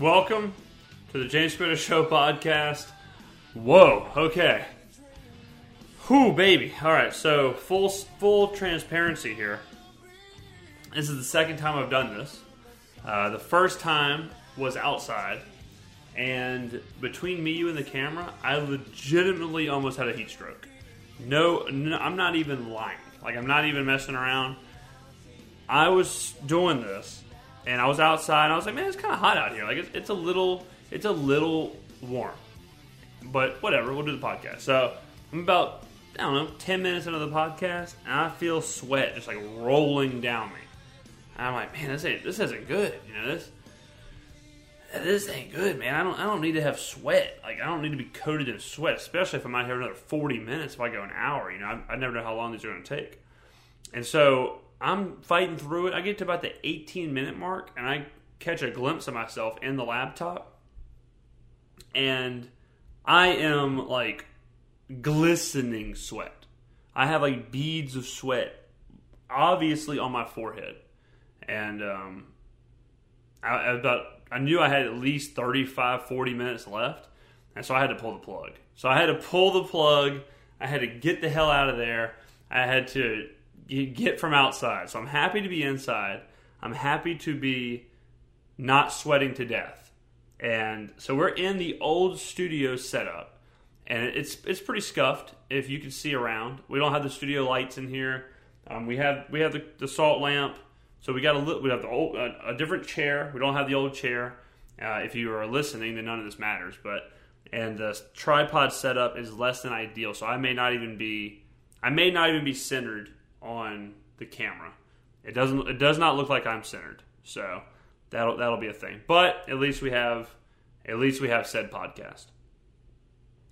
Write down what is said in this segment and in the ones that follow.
Welcome to the James Spinner Show podcast. Whoa, okay. Whoo, baby. All right, so full transparency here. This is the second time I've done this. The first time was outside, and between me, you, and the camera, I legitimately almost had a heat stroke. No, I'm not even lying. Like, I'm not even messing around. I was doing this, and I was outside, and I was like, man, it's kind of hot out here. Like, it's a little warm. But whatever, we'll do the podcast. So I'm about, 10 minutes into the podcast, and I feel sweat just, like, rolling down me. And I'm like, man, this isn't good. This ain't good, man. I don't need to have sweat. Like, I don't need to be coated in sweat, especially if I'm out here another 40 minutes, if I go an hour. I never know how long these are going to take. And so I'm fighting through it. I get to about the 18-minute mark, and I catch a glimpse of myself in the laptop. And I am, like, glistening sweat. I have, like, beads of sweat, obviously, on my forehead. And I knew I had at least 35, 40 minutes left, and so I had to pull the plug. I had to get the hell out of there. I had to get from outside. So I'm happy to be inside. I'm happy to be not sweating to death. And so we're in the old studio setup, and it's pretty scuffed if you can see around. We don't have the studio lights in here. We have the salt lamp. So we have a different chair. We don't have the old chair. If you are listening, then none of this matters. And the tripod setup is less than ideal, so I may not even be centered on the camera. It does not look like I'm centered. So that'll be a thing. But at least we have said podcast.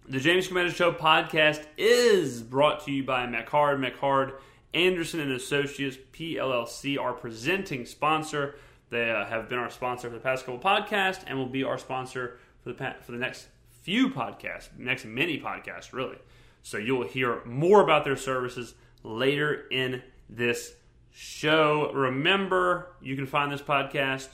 The James Cometa Show podcast is brought to you by McHard Anderson and Associates PLLC, our presenting sponsor. They have been our sponsor for the past couple podcasts and will be our sponsor for the next few podcasts, next mini podcasts, really. So you'll hear more about their services later in this show. Remember, you can find this podcast.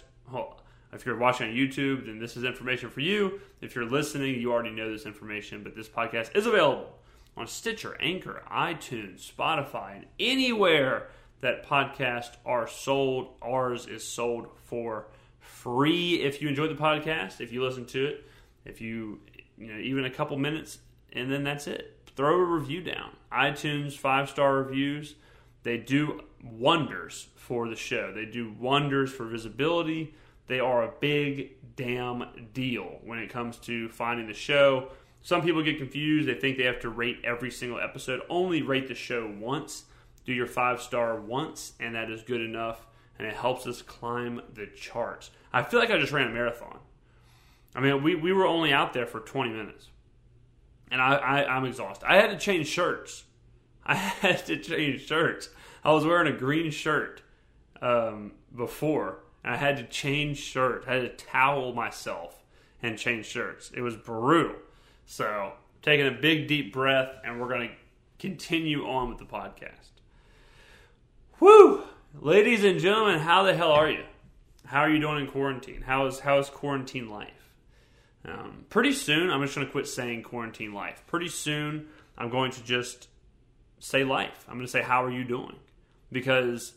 If you're watching on YouTube, then this is information for you. If you're listening, you already know this information, but this podcast is available on Stitcher, Anchor, iTunes, Spotify, and anywhere that podcasts are sold. Ours is sold for free. If you enjoyed the podcast, if you listen to it, if you even a couple minutes, and then that's it. Throw a review down. iTunes, 5-star reviews. They do wonders for the show. They do wonders for visibility. They are a big damn deal when it comes to finding the show. Some people get confused. They think they have to rate every single episode. Only rate the show once. Do your 5-star once, and that is good enough, and it helps us climb the charts. I feel like I just ran a marathon. I mean, we were only out there for 20 minutes, and I'm exhausted. I had to change shirts. I was wearing a green shirt before, and I had to change shirts. I had to towel myself and change shirts. It was brutal. So, taking a big, deep breath, and we're going to continue on with the podcast. Woo! Ladies and gentlemen, how the hell are you? How are you doing in quarantine? How is quarantine life? Pretty soon, I'm just going to quit saying quarantine life. Pretty soon, I'm going to just say life. I'm going to say, how are you doing? Because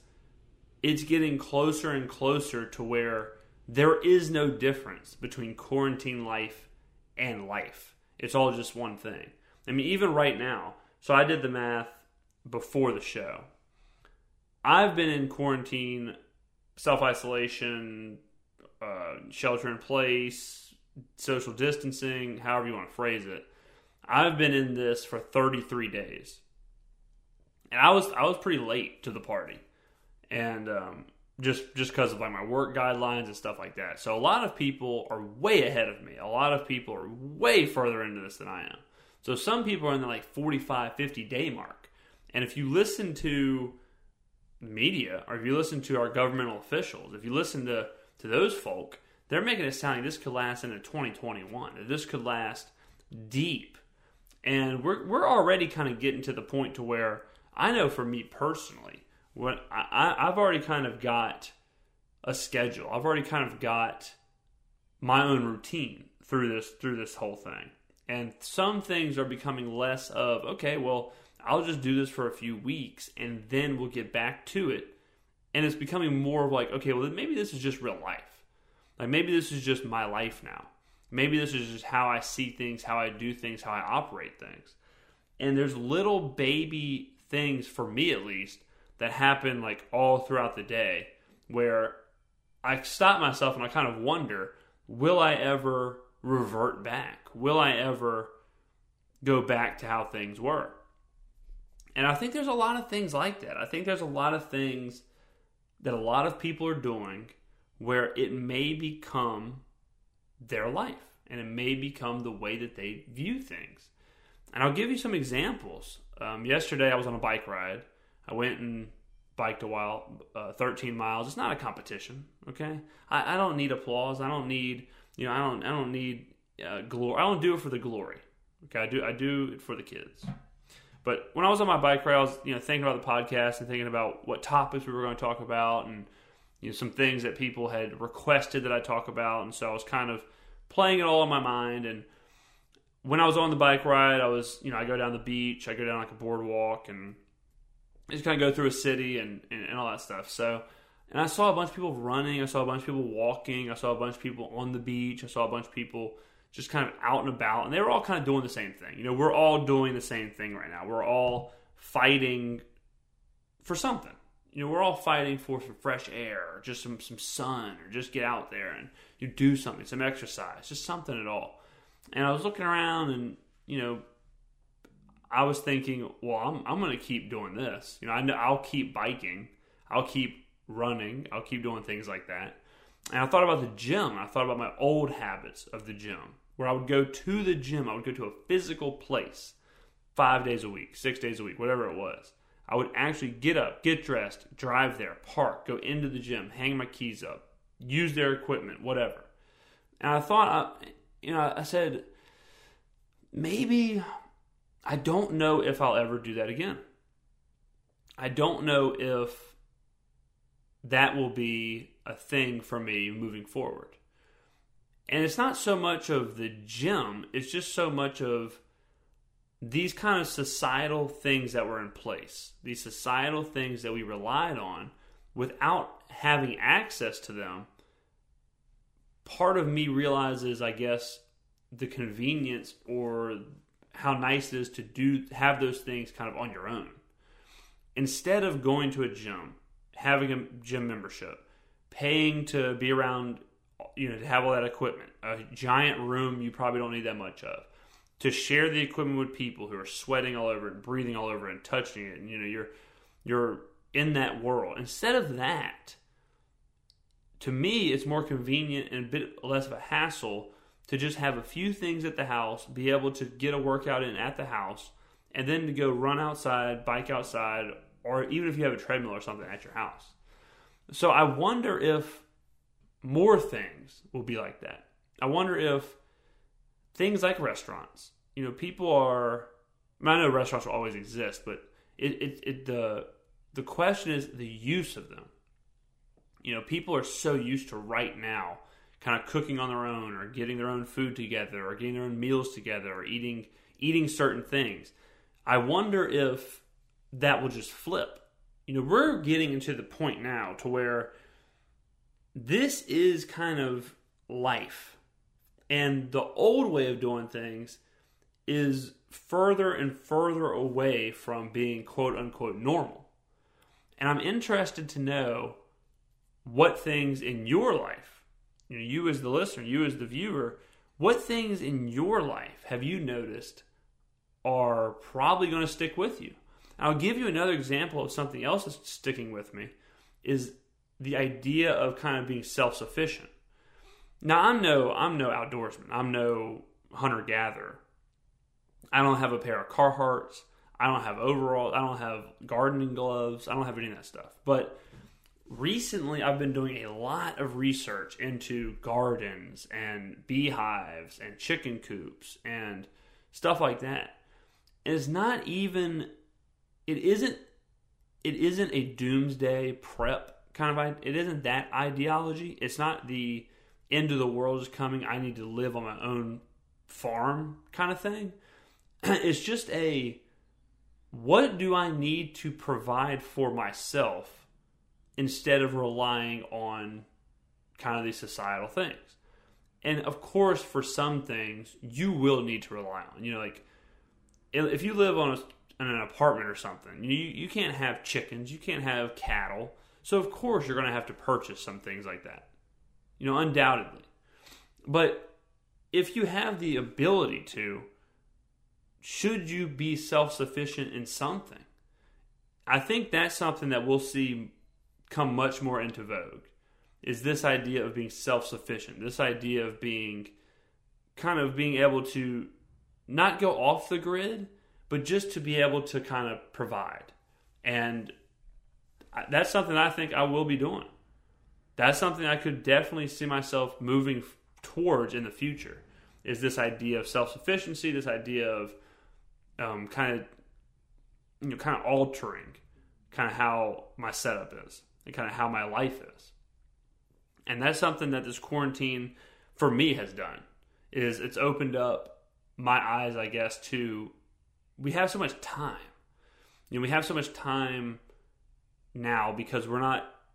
it's getting closer and closer to where there is no difference between quarantine life and life. It's all just one thing. I mean, even right now, so I did the math before the show. I've been in quarantine, self-isolation, shelter in place, social distancing, however you want to phrase it. I've been in this for 33 days. And I was pretty late to the party. And just because of like my work guidelines and stuff like that. So a lot of people are way ahead of me. A lot of people are way further into this than I am. So some people are in the like 45, 50 day mark. And if you listen to media, or if you listen to our governmental officials, if you listen to those folk, they're making it sound like this could last into 2021. Or this could last deep. And we're already kind of getting to the point to where I know for me personally, when I've already kind of got a schedule. I've already kind of got my own routine through this whole thing. And some things are becoming less of, okay, well, I'll just do this for a few weeks and then we'll get back to it. And it's becoming more of like, okay, well, maybe this is just real life. Like, maybe this is just my life now. Maybe this is just how I see things, how I do things, how I operate things. And there's little baby things, for me at least, that happen like all throughout the day where I stop myself and I kind of wonder, will I ever revert back? Will I ever go back to how things were? And I think there's a lot of things like that. I think there's a lot of things that a lot of people are doing where it may become their life and it may become the way that they view things. And I'll give you some examples. Yesterday I was on a bike ride. I went and biked a while, 13 miles. It's not a competition, okay? I don't need applause. I don't need, I don't need glory. I don't do it for the glory, okay? I do it for the kids. But when I was on my bike ride, I was thinking about the podcast and thinking about what topics we were going to talk about and some things that people had requested that I talk about. And so I was kind of playing it all in my mind. And when I was on the bike ride, I was I go down the beach, I go down like a boardwalk, and I just kind of go through a city and all that stuff. So, and I saw a bunch of people running. I saw a bunch of people walking. I saw a bunch of people on the beach. I saw a bunch of people just kind of out and about. And they were all kind of doing the same thing. We're all doing the same thing right now. We're all fighting for something. We're all fighting for some fresh air or just some sun or just get out there and do something, some exercise, just something at all. And I was looking around and, I was thinking, well, I'm going to keep doing this. I know I'll keep biking. I'll keep running. I'll keep doing things like that. And I thought about the gym. I thought about my old habits of the gym, where I would go to the gym. I would go to a physical place 5 days a week, 6 days a week, whatever it was. I would actually get up, get dressed, drive there, park, go into the gym, hang my keys up, use their equipment, whatever. And I thought, I said, maybe I don't know if I'll ever do that again. I don't know if that will be a thing for me moving forward. And it's not so much of the gym. It's just so much of these kind of societal things that were in place. These societal things that we relied on without having access to them. Part of me realizes, I guess, the convenience or how nice it is to have those things kind of on your own. Instead of going to a gym, having a gym membership, paying to be around, to have all that equipment, a giant room you probably don't need that much of, to share the equipment with people who are sweating all over and breathing all over and touching it, and you're in that world. Instead of that, to me, it's more convenient and a bit less of a hassle to just have a few things at the house, be able to get a workout in at the house, and then to go run outside, bike outside, or even if you have a treadmill or something at your house. So I wonder if more things will be like that. I wonder if things like restaurants, people are, I know restaurants will always exist, but the question is the use of them. People are so used to right now kind of cooking on their own or getting their own food together or getting their own meals together or eating certain things. I wonder if that will just flip. We're getting into the point now to where this is kind of life. And the old way of doing things is further and further away from being quote unquote normal. And I'm interested to know what things in your life, you as the listener, you as the viewer, what things in your life have you noticed are probably going to stick with you? I'll give you another example of something else that's sticking with me, is the idea of kind of being self-sufficient. Now, I'm no outdoorsman. I'm no hunter-gatherer. I don't have a pair of Carhartts. I don't have overalls. I don't have gardening gloves. I don't have any of that stuff. But recently, I've been doing a lot of research into gardens and beehives and chicken coops and stuff like that. And it's not even, it isn't a doomsday prep kind of, it isn't that ideology. It's not the end of the world is coming, I need to live on my own farm kind of thing. It's just a, what do I need to provide for myself instead of relying on kind of these societal things? And of course, for some things, you will need to rely on. You know, like, if you live on in an apartment or something, you can't have chickens, you can't have cattle. So of course, you're going to have to purchase some things like that. You know, undoubtedly. But if you have the ability to, should you be self-sufficient in something? I think that's something that we'll see come much more into vogue, is this idea of being self-sufficient, this idea of being kind of being able to not go off the grid, but just to be able to kind of provide. And that's something I think I will be doing. That's something I could definitely see myself moving towards in the future, is this idea of self-sufficiency, this idea of kind of altering kind of how my setup is and kind of how my life is. And that's something that this quarantine for me has done, is it's opened up my eyes, I guess, to, we have so much time. You know, we have so much time now because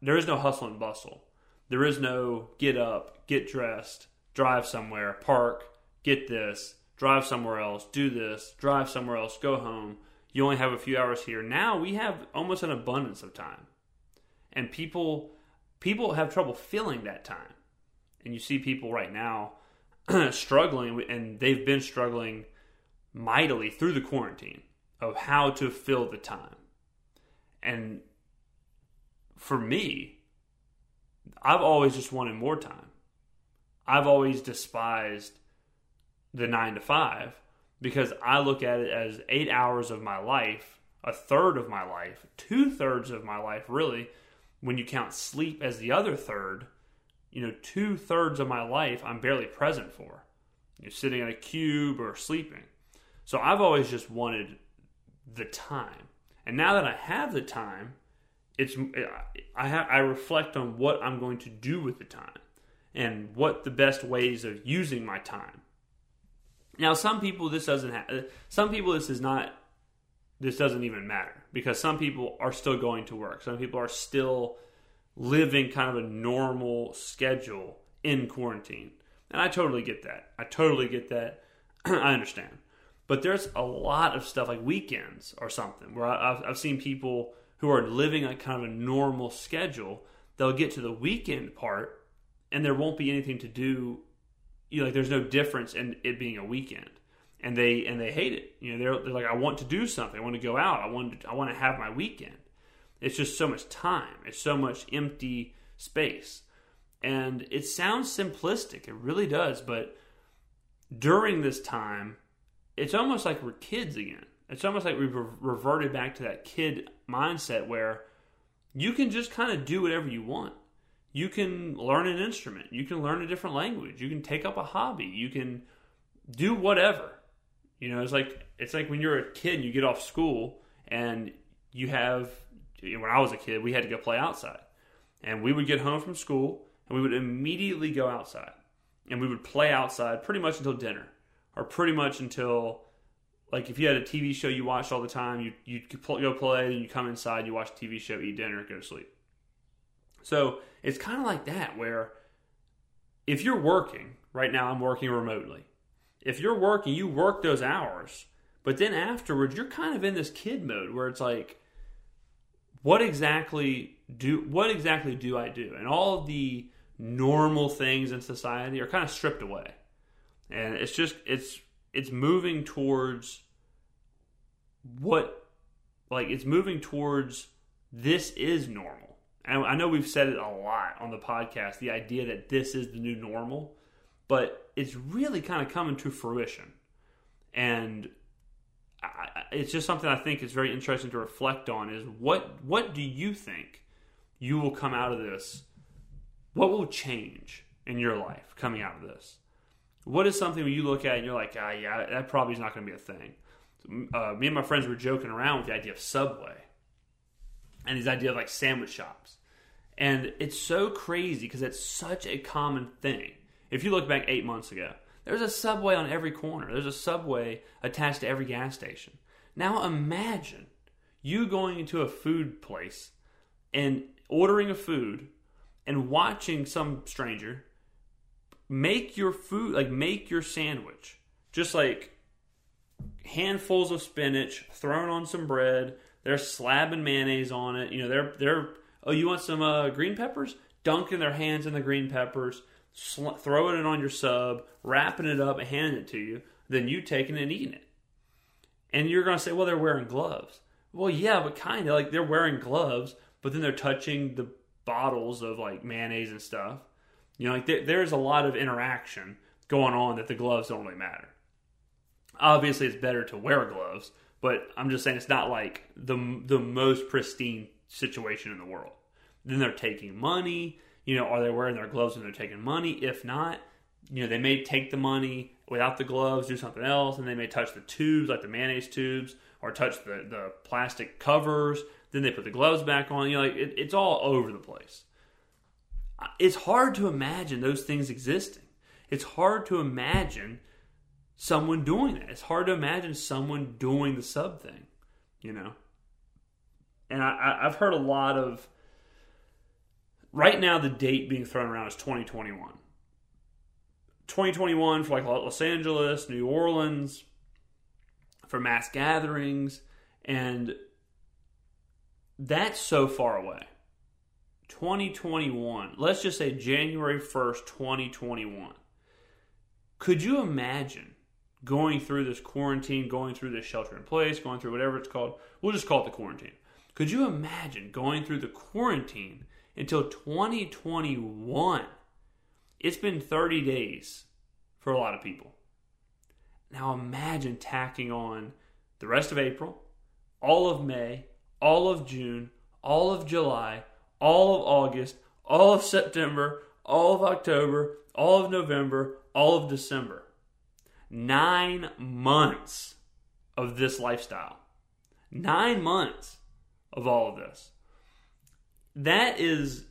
there is no hustle and bustle. There is no get up, get dressed, drive somewhere, park, get this, drive somewhere else, do this, drive somewhere else, go home. You only have a few hours here. Now we have almost an abundance of time. And people have trouble filling that time. And you see people right now struggling, and they've been struggling mightily through the quarantine of how to fill the time. And for me, I've always just wanted more time. I've always despised the 9 to 5 because I look at it as 8 hours of my life, a third of my life, 2/3 of my life, really, when you count sleep as the other third. You know, 2/3 of my life I'm barely present for. You're sitting in a cube or sleeping. So I've always just wanted the time. And now that I have the time, I reflect on what I'm going to do with the time and what the best ways of using my time. Now, this doesn't even matter, because some people are still going to work. Some people are still living kind of a normal schedule in quarantine. And I totally get that. I understand. But there's a lot of stuff like weekends or something where I've seen people who are living a kind of a normal schedule. They'll get to the weekend part and there won't be anything to do. You know, like, there's no difference in it being a weekend, and they hate it. You know, they're like, I want to do something. I want to go out. I want to have my weekend. It's just so much time. It's so much empty space. And it sounds simplistic. It really does. But during this time, it's almost like we're kids again. It's almost like we've reverted back to that kid mindset where you can just kind of do whatever you want. You can learn an instrument. You can learn a different language. You can take up a hobby. You can do whatever. You know, it's like when you're a kid and you get off school and you have, when I was a kid, we had to go play outside. And we would get home from school and we would immediately go outside. And we would play outside pretty much until dinner, or pretty much until, like, if you had a TV show you watched all the time, you'd go play, and you come inside, you watch a TV show, eat dinner, go to sleep. So it's kind of like that, where if you're working, right now I'm working remotely. If you're working, you work those hours, but then afterwards you're kind of in this kid mode where it's like, what exactly do I do? And all of the normal things in society are kind of stripped away. And it's just, it's moving towards this is normal. And I know we've said it a lot on the podcast, the idea that this is the new normal, but it's really kind of coming to fruition. And it's just something I think is very interesting to reflect on, is what do you think you will come out of this? What will change in your life coming out of this? What is something when you look at it and you're like, yeah, that probably is not going to be a thing. Me and my friends were joking around with the idea of Subway and this idea of, like, sandwich shops. And it's so crazy because it's such a common thing. If you look back 8 months ago, there was a Subway on every corner. There's a Subway attached to every gas station. Now imagine you going into a food place and ordering a food and watching some stranger make your food, like make your sandwich. Just like handfuls of spinach, thrown on some bread, they're slabbing mayonnaise on it. You know, they're oh, you want some green peppers? Dunking their hands in the green peppers, throwing it on your sub, wrapping it up and handing it to you, then you taking it and eating it. And you're going to say, well, they're wearing gloves. Well, yeah, but kind of. Like, they're wearing gloves, but then they're touching the bottles of, like, mayonnaise and stuff. You know, like, there's a lot of interaction going on that the gloves don't really matter. Obviously, it's better to wear gloves, but I'm just saying it's not, like, the most pristine situation in the world. Then they're taking money. You know, are they wearing their gloves when they're taking money? If not, you know, they may take the money without the gloves, do something else, and they may touch the tubes, like the mayonnaise tubes, or touch the plastic covers. Then they put the gloves back on. You know, like it's all over the place. It's hard to imagine those things existing. It's hard to imagine someone doing that. It's hard to imagine someone doing the sub thing, you know. And I've heard a lot of... Right now, the date being thrown around is 2021. 2021 for like Los Angeles, New Orleans, for mass gatherings, and that's so far away. 2021. Let's just say January 1st, 2021. Could you imagine going through this quarantine, going through this shelter in place, going through whatever it's called? We'll just call it the quarantine. Could you imagine going through the quarantine until 2021? It's been 30 days for a lot of people. Now imagine tacking on the rest of April, all of May, all of June, all of July, all of August, all of September, all of October, all of November, all of December. 9 months of this lifestyle. 9 months of all of this. That is,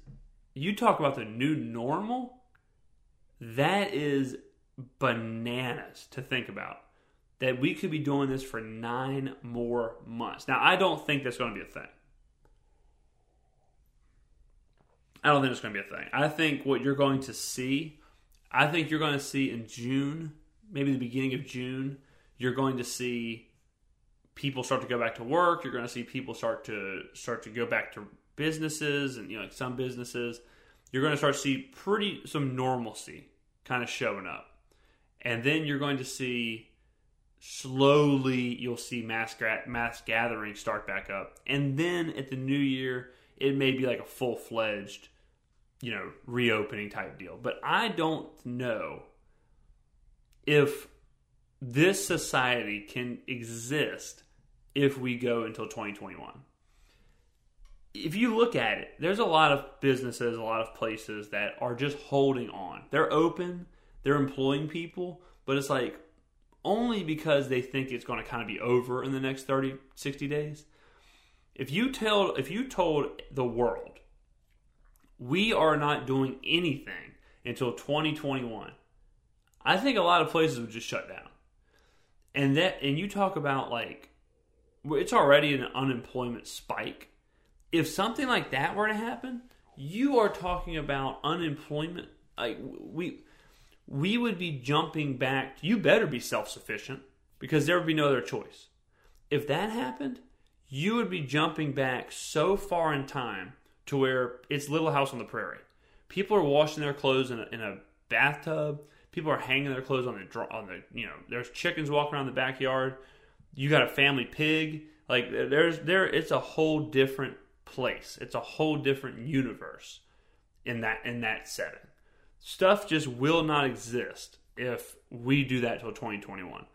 you talk about the new normal, that is bananas to think about. That we could be doing this for 9 more months. Now, I don't think that's going to be a thing. I don't think it's going to be a thing. I think what you're going to see, I think you're going to see in June, maybe the beginning of June, you're going to see people start to go back to work. You're going to see people start to go back to businesses, and you know, like some businesses, you're going to start to see some normalcy kind of showing up, and then you're going to see slowly you'll see mass gatherings start back up, and then at the new year it may be like a full fledged, you know, reopening type deal. But I don't know if this society can exist if we go until 2021. If you look at it, there's a lot of businesses, a lot of places that are just holding on. They're open, they're employing people, but it's like only because they think it's going to kind of be over in the next 30, 60 days. If you told the world, we are not doing anything until 2021, I think a lot of places would just shut down. And you talk about like, it's already an unemployment spike. If something like that were to happen, you are talking about unemployment. Like we would be jumping back. You better be self-sufficient because there would be no other choice. If that happened, you would be jumping back so far in time to where it's Little House on the Prairie. People are washing their clothes in a bathtub. People are hanging their clothes on the you know, there's chickens walking around the backyard. You got a family pig. Like it's a whole different place. It's a whole different universe in that setting. Stuff just will not exist if we do that till 2021.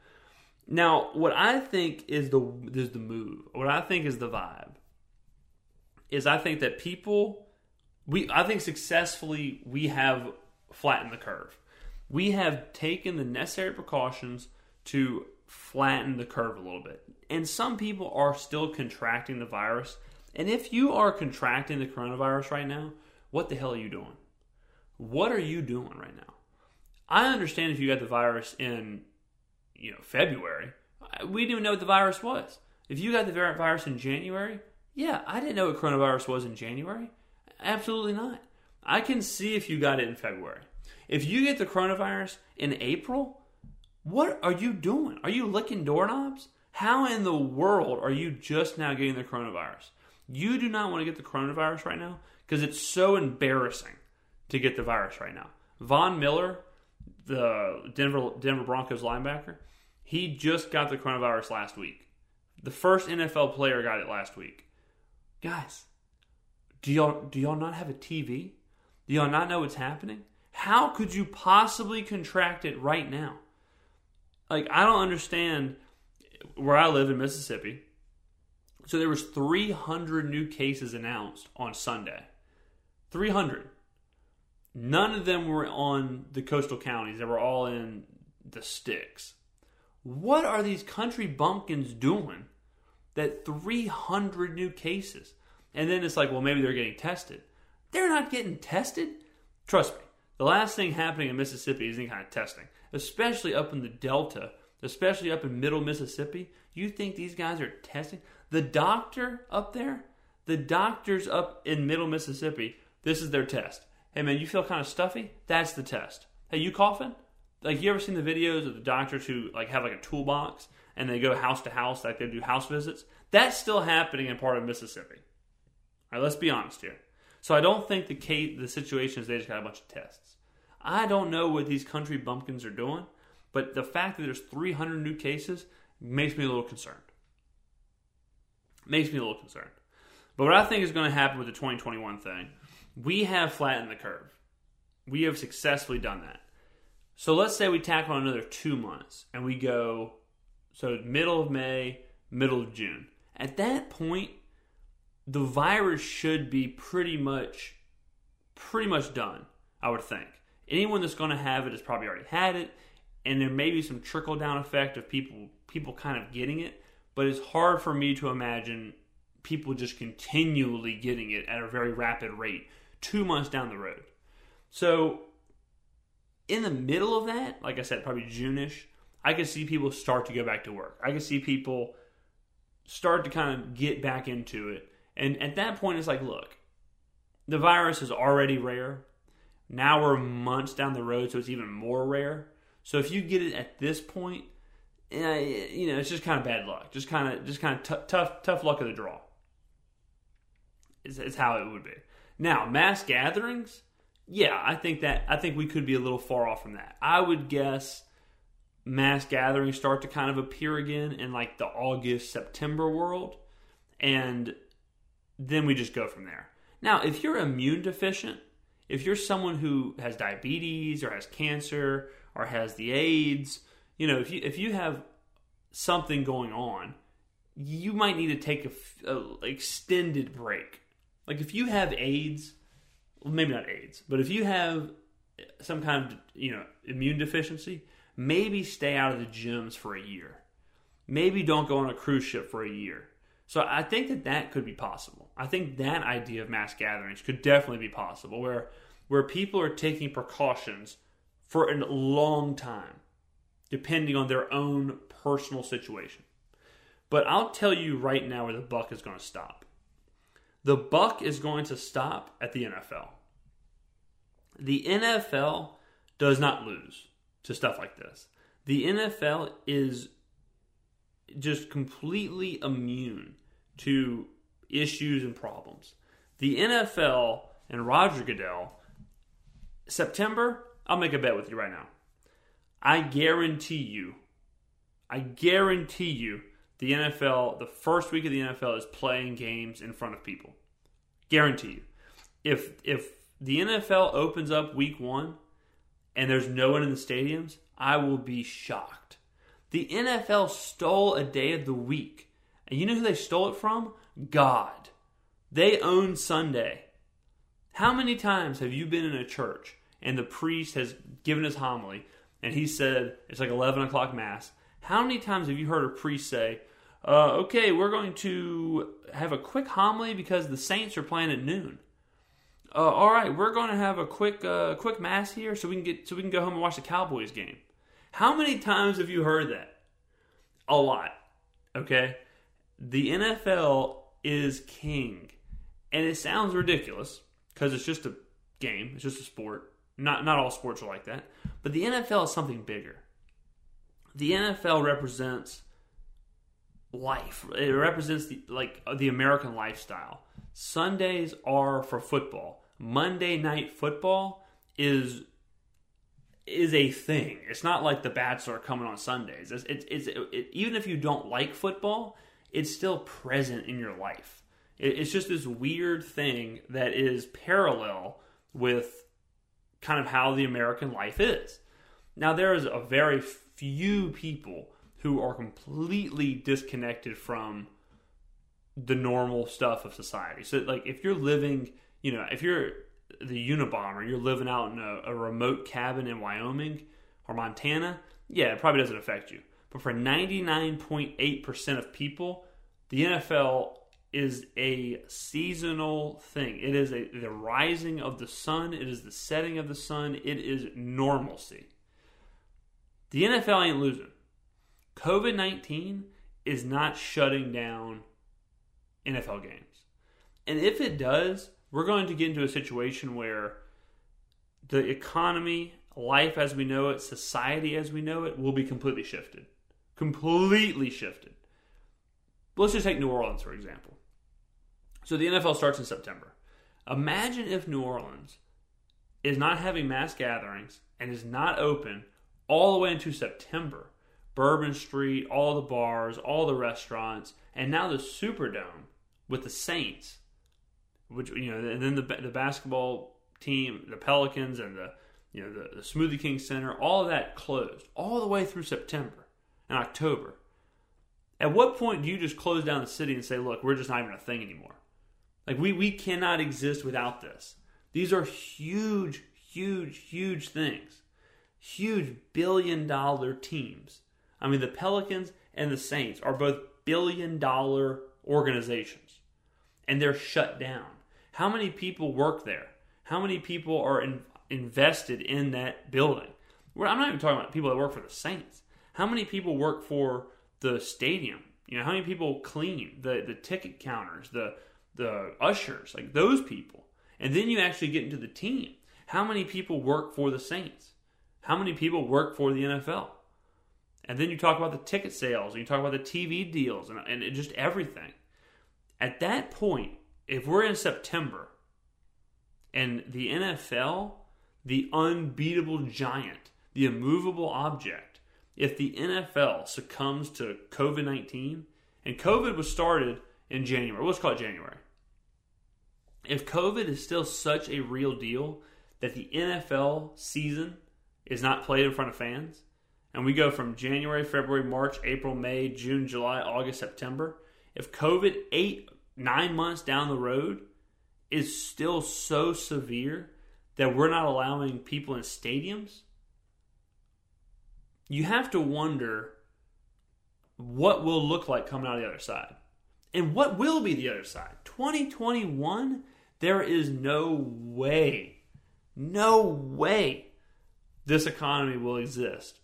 Now, what I think is the move, what I think is the vibe, is I think that I think successfully we have flattened the curve. We have taken the necessary precautions to flatten the curve a little bit. And some people are still contracting the virus. And if you are contracting the coronavirus right now, what the hell are you doing? What are you doing right now? I understand if you got the virus in, you know, February. We didn't even know what the virus was. If you got the virus in January, yeah, I didn't know what coronavirus was in January. Absolutely not. I can see if you got it in February. If you get the coronavirus in April, what are you doing? Are you licking doorknobs? How in the world are you just now getting the coronavirus? You do not want to get the coronavirus right now because it's so embarrassing to get the virus right now. Von Miller, the Denver Broncos linebacker, he just got the coronavirus last week. The first NFL player got it last week. Guys, do y'all not have a TV? Do y'all not know what's happening? How could you possibly contract it right now? Like, I don't understand. Where I live in Mississippi, so there was 300 new cases announced on Sunday. 300. None of them were on the coastal counties. They were all in the sticks. What are these country bumpkins doing that 300 new cases? And then it's like, well, maybe they're getting tested. They're not getting tested. Trust me, the last thing happening in Mississippi is any kind of testing, especially up in the Delta, especially up in middle Mississippi. You think these guys are testing? The doctor up there, the doctors up in middle Mississippi, this is their test. Hey, man, you feel kind of stuffy? That's the test. Hey, you coughing? Like, you ever seen the videos of the doctors who, like, have, like, a toolbox and they go house to house, like they do house visits? That's still happening in part of Mississippi. All right, let's be honest here. So I don't think the situation is they just got a bunch of tests. I don't know what these country bumpkins are doing. But the fact that there's 300 new cases makes me a little concerned. But what I think is going to happen with the 2021 thing, we have flattened the curve. We have successfully done that. So let's say we tack on another 2 months and we go, so middle of May, middle of June. At that point, the virus should be pretty much done, I would think. Anyone that's going to have it has probably already had it. And there may be some trickle-down effect of people kind of getting it. But it's hard for me to imagine people just continually getting it at a very rapid rate 2 months down the road. So in the middle of that, like I said, probably June-ish, I could see people start to go back to work. I could see people start to kind of get back into it. And at that point, it's like, look, the virus is already rare. Now we're months down the road, so it's even more rare. So if you get it at this point, you know, it's just kind of bad luck, just kind of tough luck of the draw. It's how it would be. Now, mass gatherings, yeah, I think we could be a little far off from that. I would guess mass gatherings start to kind of appear again in like the August, September world, and then we just go from there. Now, if you're immune deficient, if you're someone who has diabetes or has cancer or has the AIDS, you know, if you have something going on, you might need to take an extended break. Like if you have AIDS, well, maybe not AIDS, but if you have some kind of, you know, immune deficiency, maybe stay out of the gyms for a year. Maybe don't go on a cruise ship for a year. So I think that could be possible. I think that idea of mass gatherings could definitely be possible, where people are taking precautions for a long time, depending on their own personal situation. But I'll tell you right now where the buck is going to stop. The buck is going to stop at the NFL. The NFL does not lose to stuff like this. The NFL is just completely immune to issues and problems. The NFL and Roger Goodell, September, I'll make a bet with you right now. I guarantee you the NFL, the first week of the NFL is playing games in front of people. Guarantee you. If the NFL opens up week one and there's no one in the stadiums, I will be shocked. The NFL stole a day of the week. And you know who they stole it from? God. They own Sunday. How many times have you been in a church and the priest has given his homily, and he said, it's like 11 o'clock mass. How many times have you heard a priest say, okay, we're going to have a quick homily because the Saints are playing at noon? All right, we're going to have a quick mass here so we can go home and watch the Cowboys game. How many times have you heard that? A lot. Okay? The NFL is king. And it sounds ridiculous because it's just a game. It's just a sport. Not all sports are like that. But the NFL is something bigger. The NFL represents life. It represents the American lifestyle. Sundays are for football. Monday Night Football is a thing. It's not like The Bachelor coming on Sundays. It's even if you don't like football, it's still present in your life. It's just this weird thing that is parallel with kind of how the American life is. Now, there is a very few people who are completely disconnected from the normal stuff of society. So, if you're living, if you're the Unabomber, you're living out in a remote cabin in Wyoming or Montana, yeah, it probably doesn't affect you. But for 99.8% of people, the NFL is a seasonal thing. It is the rising of the sun. It is the setting of the sun. It is normalcy. The NFL ain't losing. COVID-19 is not shutting down NFL games. And if it does, we're going to get into a situation where the economy, life as we know it, society as we know it, will be completely shifted. Completely shifted. Let's just take New Orleans, for example. So the NFL starts in September. Imagine if New Orleans is not having mass gatherings and is not open all the way into September. Bourbon Street, all the bars, all the restaurants, and now the Superdome with the Saints, which and then the basketball team, the Pelicans, and the Smoothie King Center, all of that closed all the way through September and October. At what point do you just close down the city and say, "Look, we're just not even a thing anymore"? We cannot exist without this. These are huge, huge, huge things. Huge billion-dollar teams. I mean, the Pelicans and the Saints are both billion-dollar organizations, and they're shut down. How many people work there? How many people are invested in that building? I'm not even talking about people that work for the Saints. How many people work for the stadium? How many people clean the ticket counters, the ushers, those people? And then you actually get into the team. How many people work for the Saints? How many people work for the NFL? And then you talk about the ticket sales, and you talk about the TV deals, and just everything. At that point, if we're in September, and the NFL, the unbeatable giant, the immovable object, if the NFL succumbs to COVID-19, and COVID was started in January, let's call it January. If COVID is still such a real deal that the NFL season is not played in front of fans, and we go from January, February, March, April, May, June, July, August, September, if COVID 9 months down the road is still so severe that we're not allowing people in stadiums, you have to wonder what will look like coming out of the other side. And what will be the other side? 2021, there is no way this economy will exist.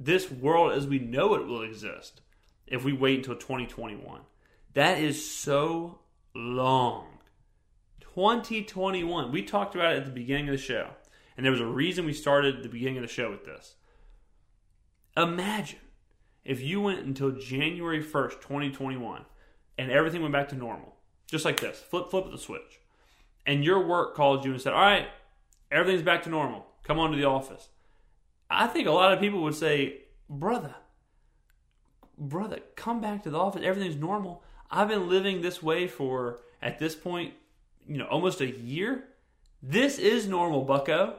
This world as we know it will exist if we wait until 2021. That is so long. 2021. We talked about it at the beginning of the show. And there was a reason we started at the beginning of the show with this. Imagine if you went until January 1st, 2021, and everything went back to normal. Just like this. Flip the switch. And your work called you and said, "All right, everything's back to normal. Come on to the office." I think a lot of people would say, brother, come back to the office. Everything's normal. I've been living this way for, at this point, almost a year. This is normal, bucko.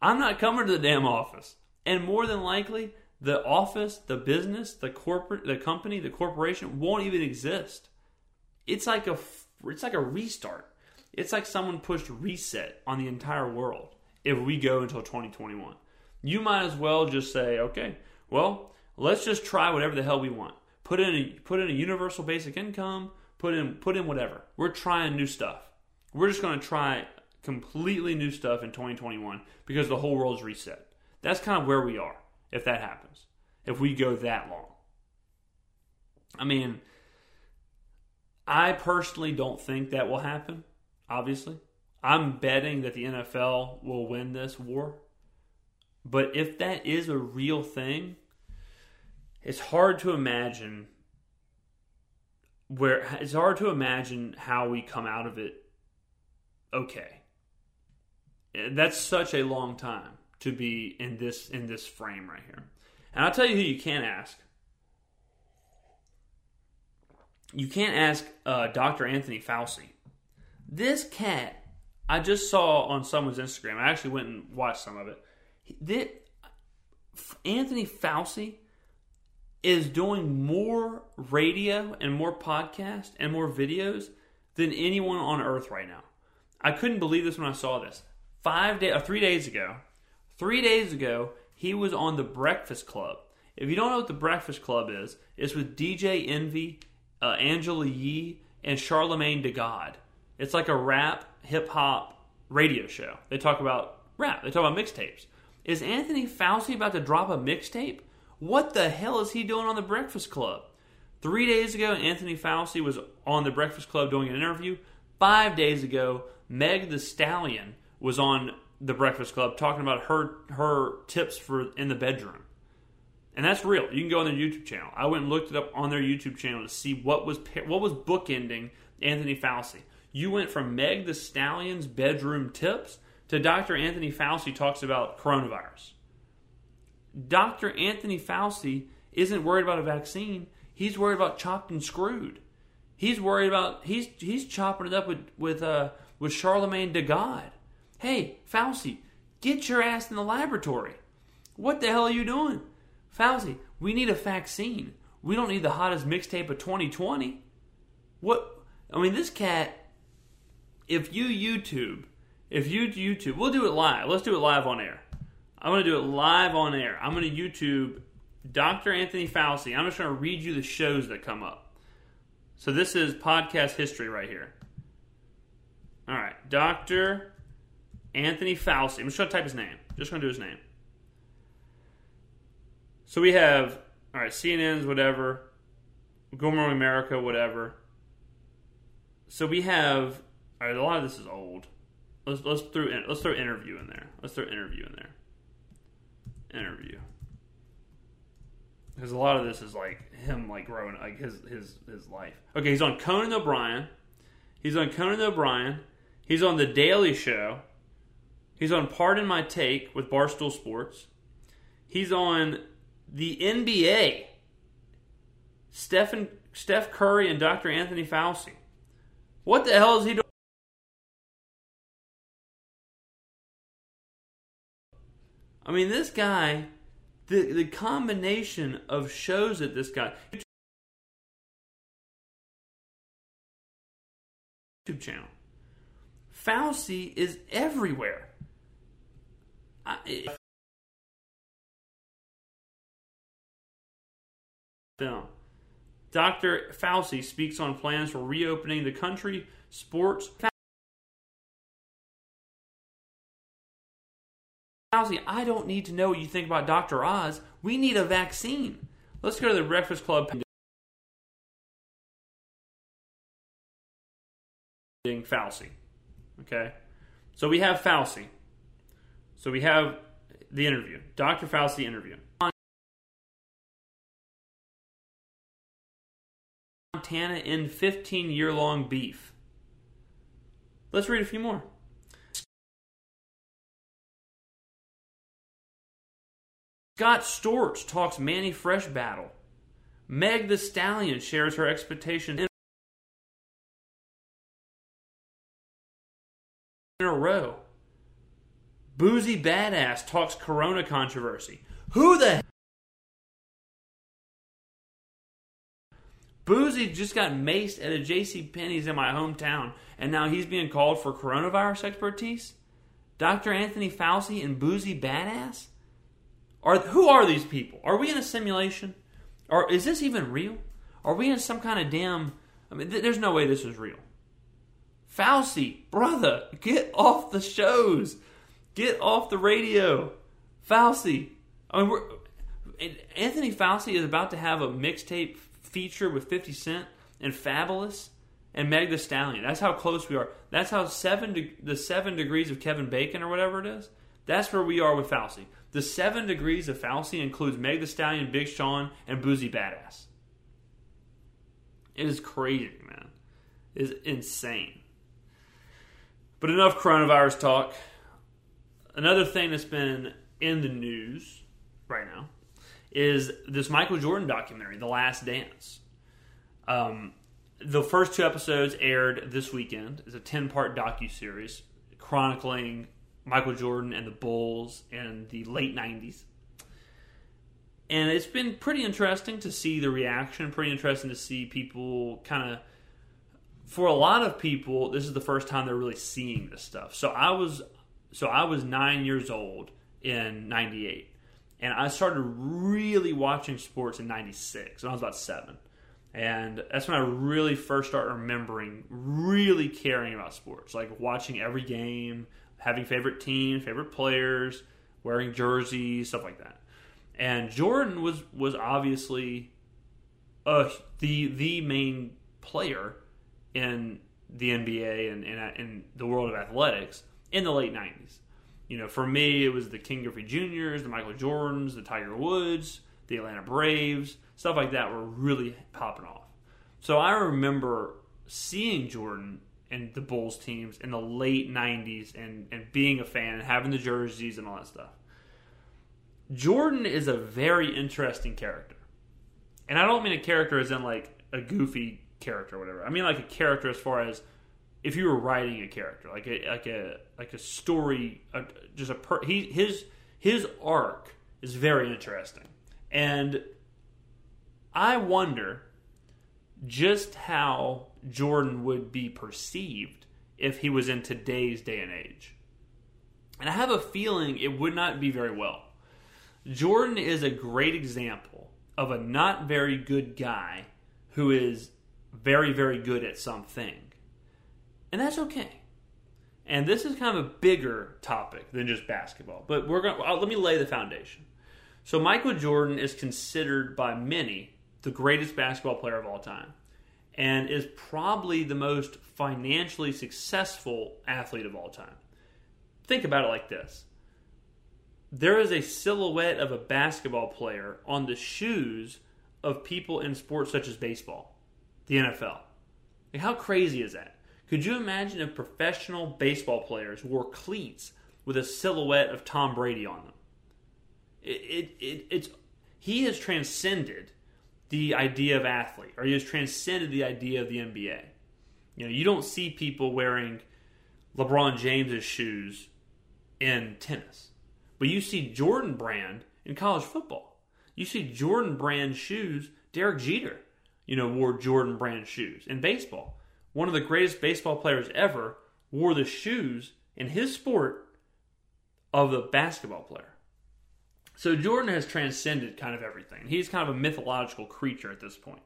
I'm not coming to the damn office. And more than likely, the office, the business, the company, the corporation won't even exist. It's like a restart. It's like someone pushed reset on the entire world if we go until 2021. You might as well just say, "Okay, well, let's just try whatever the hell we want. Put in a universal basic income. Put in whatever. We're trying new stuff. We're just going to try completely new stuff in 2021 because the whole world's reset. That's kind of where we are if that happens, if we go that long. I mean, I personally don't think that will happen, obviously. I'm betting that the NFL will win this war. But if that is a real thing, it's hard to imagine how we come out of it okay. That's such a long time to be in this frame right here. And I'll tell you who you can't ask. You can't ask Dr. Anthony Fauci. This cat, I just saw on someone's Instagram. I actually went and watched some of it. Anthony Fauci is doing more radio and more podcasts and more videos than anyone on earth right now. I couldn't believe this when I saw this. 3 days ago, he was on The Breakfast Club. If you don't know what The Breakfast Club is, it's with DJ Envy, Angela Yee, and Charlamagne Tha God. It's like a rap, hip-hop radio show. They talk about rap. They talk about mixtapes. Is Anthony Fauci about to drop a mixtape? What the hell is he doing on The Breakfast Club? 3 days ago, Anthony Fauci was on The Breakfast Club doing an interview. 5 days ago, Meg Thee Stallion was on The Breakfast Club talking about her tips for in the bedroom. And that's real. You can go on their YouTube channel. I went and looked it up on their YouTube channel to see what was bookending Anthony Fauci. You went from Meg Thee Stallion's bedroom tips to Dr. Anthony Fauci talks about coronavirus. Dr. Anthony Fauci isn't worried about a vaccine. He's worried about chopped and screwed. He's worried about he's chopping it up with Charlamagne Tha God. Hey, Fauci, get your ass in the laboratory. What the hell are you doing? Fauci, we need a vaccine. We don't need the hottest mixtape of 2020. What? I mean, this cat, if you YouTube, we'll do it live. Let's do it live on air. I'm going to do it live on air. I'm going to YouTube Dr. Anthony Fauci. I'm just going to read you the shows that come up. So this is podcast history right here. All right. Dr. Anthony Fauci. I'm just going to type his name. Just going to do his name. So we have, all right, CNN's whatever. Good Morning America, whatever. So we have, all right, a lot of this is old. Let's throw interview in there. Interview. Because a lot of this is like him, like growing, like his life. Okay, he's on Conan O'Brien. He's on The Daily Show. He's on Pardon My Take with Barstool Sports. He's on the NBA. Steph Curry and Dr. Anthony Fauci. What the hell is he doing? I mean, this guy, the combination of shows that this guy, YouTube channel, Fauci is everywhere. Dr. Fauci speaks on plans for reopening the country, sports. Fauci, I don't need to know what you think about Dr. Oz. We need a vaccine. Let's go to The Breakfast Club. Fauci. Okay. So we have Fauci. So we have the interview. Dr. Fauci interview. Montana in 15-year-long beef. Let's read a few more. Scott Storch talks Manny Fresh battle. Meg Thee Stallion shares her expectations in a row. Boosie Badazz talks Corona controversy. Who the hell? Boosie just got maced at a JCPenney's in my hometown, and now he's being called for coronavirus expertise? Dr. Anthony Fauci and Boosie Badazz? Who are these people? Are we in a simulation? Or is this even real? Are we in some kind of damn... I mean, there's no way this is real. Fauci, brother, get off the shows. Get off the radio. Fauci. I mean, Anthony Fauci is about to have a mixtape feature with 50 Cent and Fabulous and Meg Thee Stallion. That's how close we are. That's how the 7 degrees of Kevin Bacon or whatever it is, that's where we are with Fauci. The 7 degrees of Fauci includes Meg Thee Stallion, Big Sean, and Boosie Badazz. It is crazy, man. It is insane. But enough coronavirus talk. Another thing that's been in the news right now is this Michael Jordan documentary, The Last Dance. The first two episodes aired this weekend. It's a 10-part docuseries chronicling Michael Jordan and the Bulls in the late 90s. And it's been pretty interesting to see the reaction, pretty interesting to see people kind of... For a lot of people, this is the first time they're really seeing this stuff. So I was 9 years old in 98. And I started really watching sports in 96, when I was about 7. And that's when I really first started remembering, really caring about sports. Like watching every game, having favorite teams, favorite players, wearing jerseys, stuff like that. And Jordan was obviously the main player in the NBA and in the world of athletics in the late 90s. You know, for me, it was the King Griffey Juniors, the Michael Jordans, the Tiger Woods, the Atlanta Braves, stuff like that were really popping off. So I remember seeing Jordan and the Bulls teams in the late 90s and being a fan and having the jerseys and all that stuff. Jordan is a very interesting character. And I don't mean a character as in like a goofy character or whatever. I mean like a character as far as if you were writing a character, like a story, his arc is very interesting, and I wonder just how Jordan would be perceived if he was in today's day and age. And I have a feeling it would not be very well. Jordan is a great example of a not very good guy who is very, very good at something. And that's okay. And this is kind of a bigger topic than just basketball. But let me lay the foundation. So Michael Jordan is considered by many the greatest basketball player of all time, and is probably the most financially successful athlete of all time. Think about it like this. There is a silhouette of a basketball player on the shoes of people in sports such as baseball, the NFL. Like, how crazy is that? Could you imagine if professional baseball players wore cleats with a silhouette of Tom Brady on them? He has transcended the idea of athlete, or he has transcended the idea of the NBA. You know, you don't see people wearing LeBron James's shoes in tennis, but you see Jordan Brand in college football. You see Jordan Brand shoes. Derek Jeter, you know, wore Jordan Brand shoes in baseball. One of the greatest baseball players ever wore the shoes in his sport of the basketball player. So Jordan has transcended kind of everything. He's kind of a mythological creature at this point.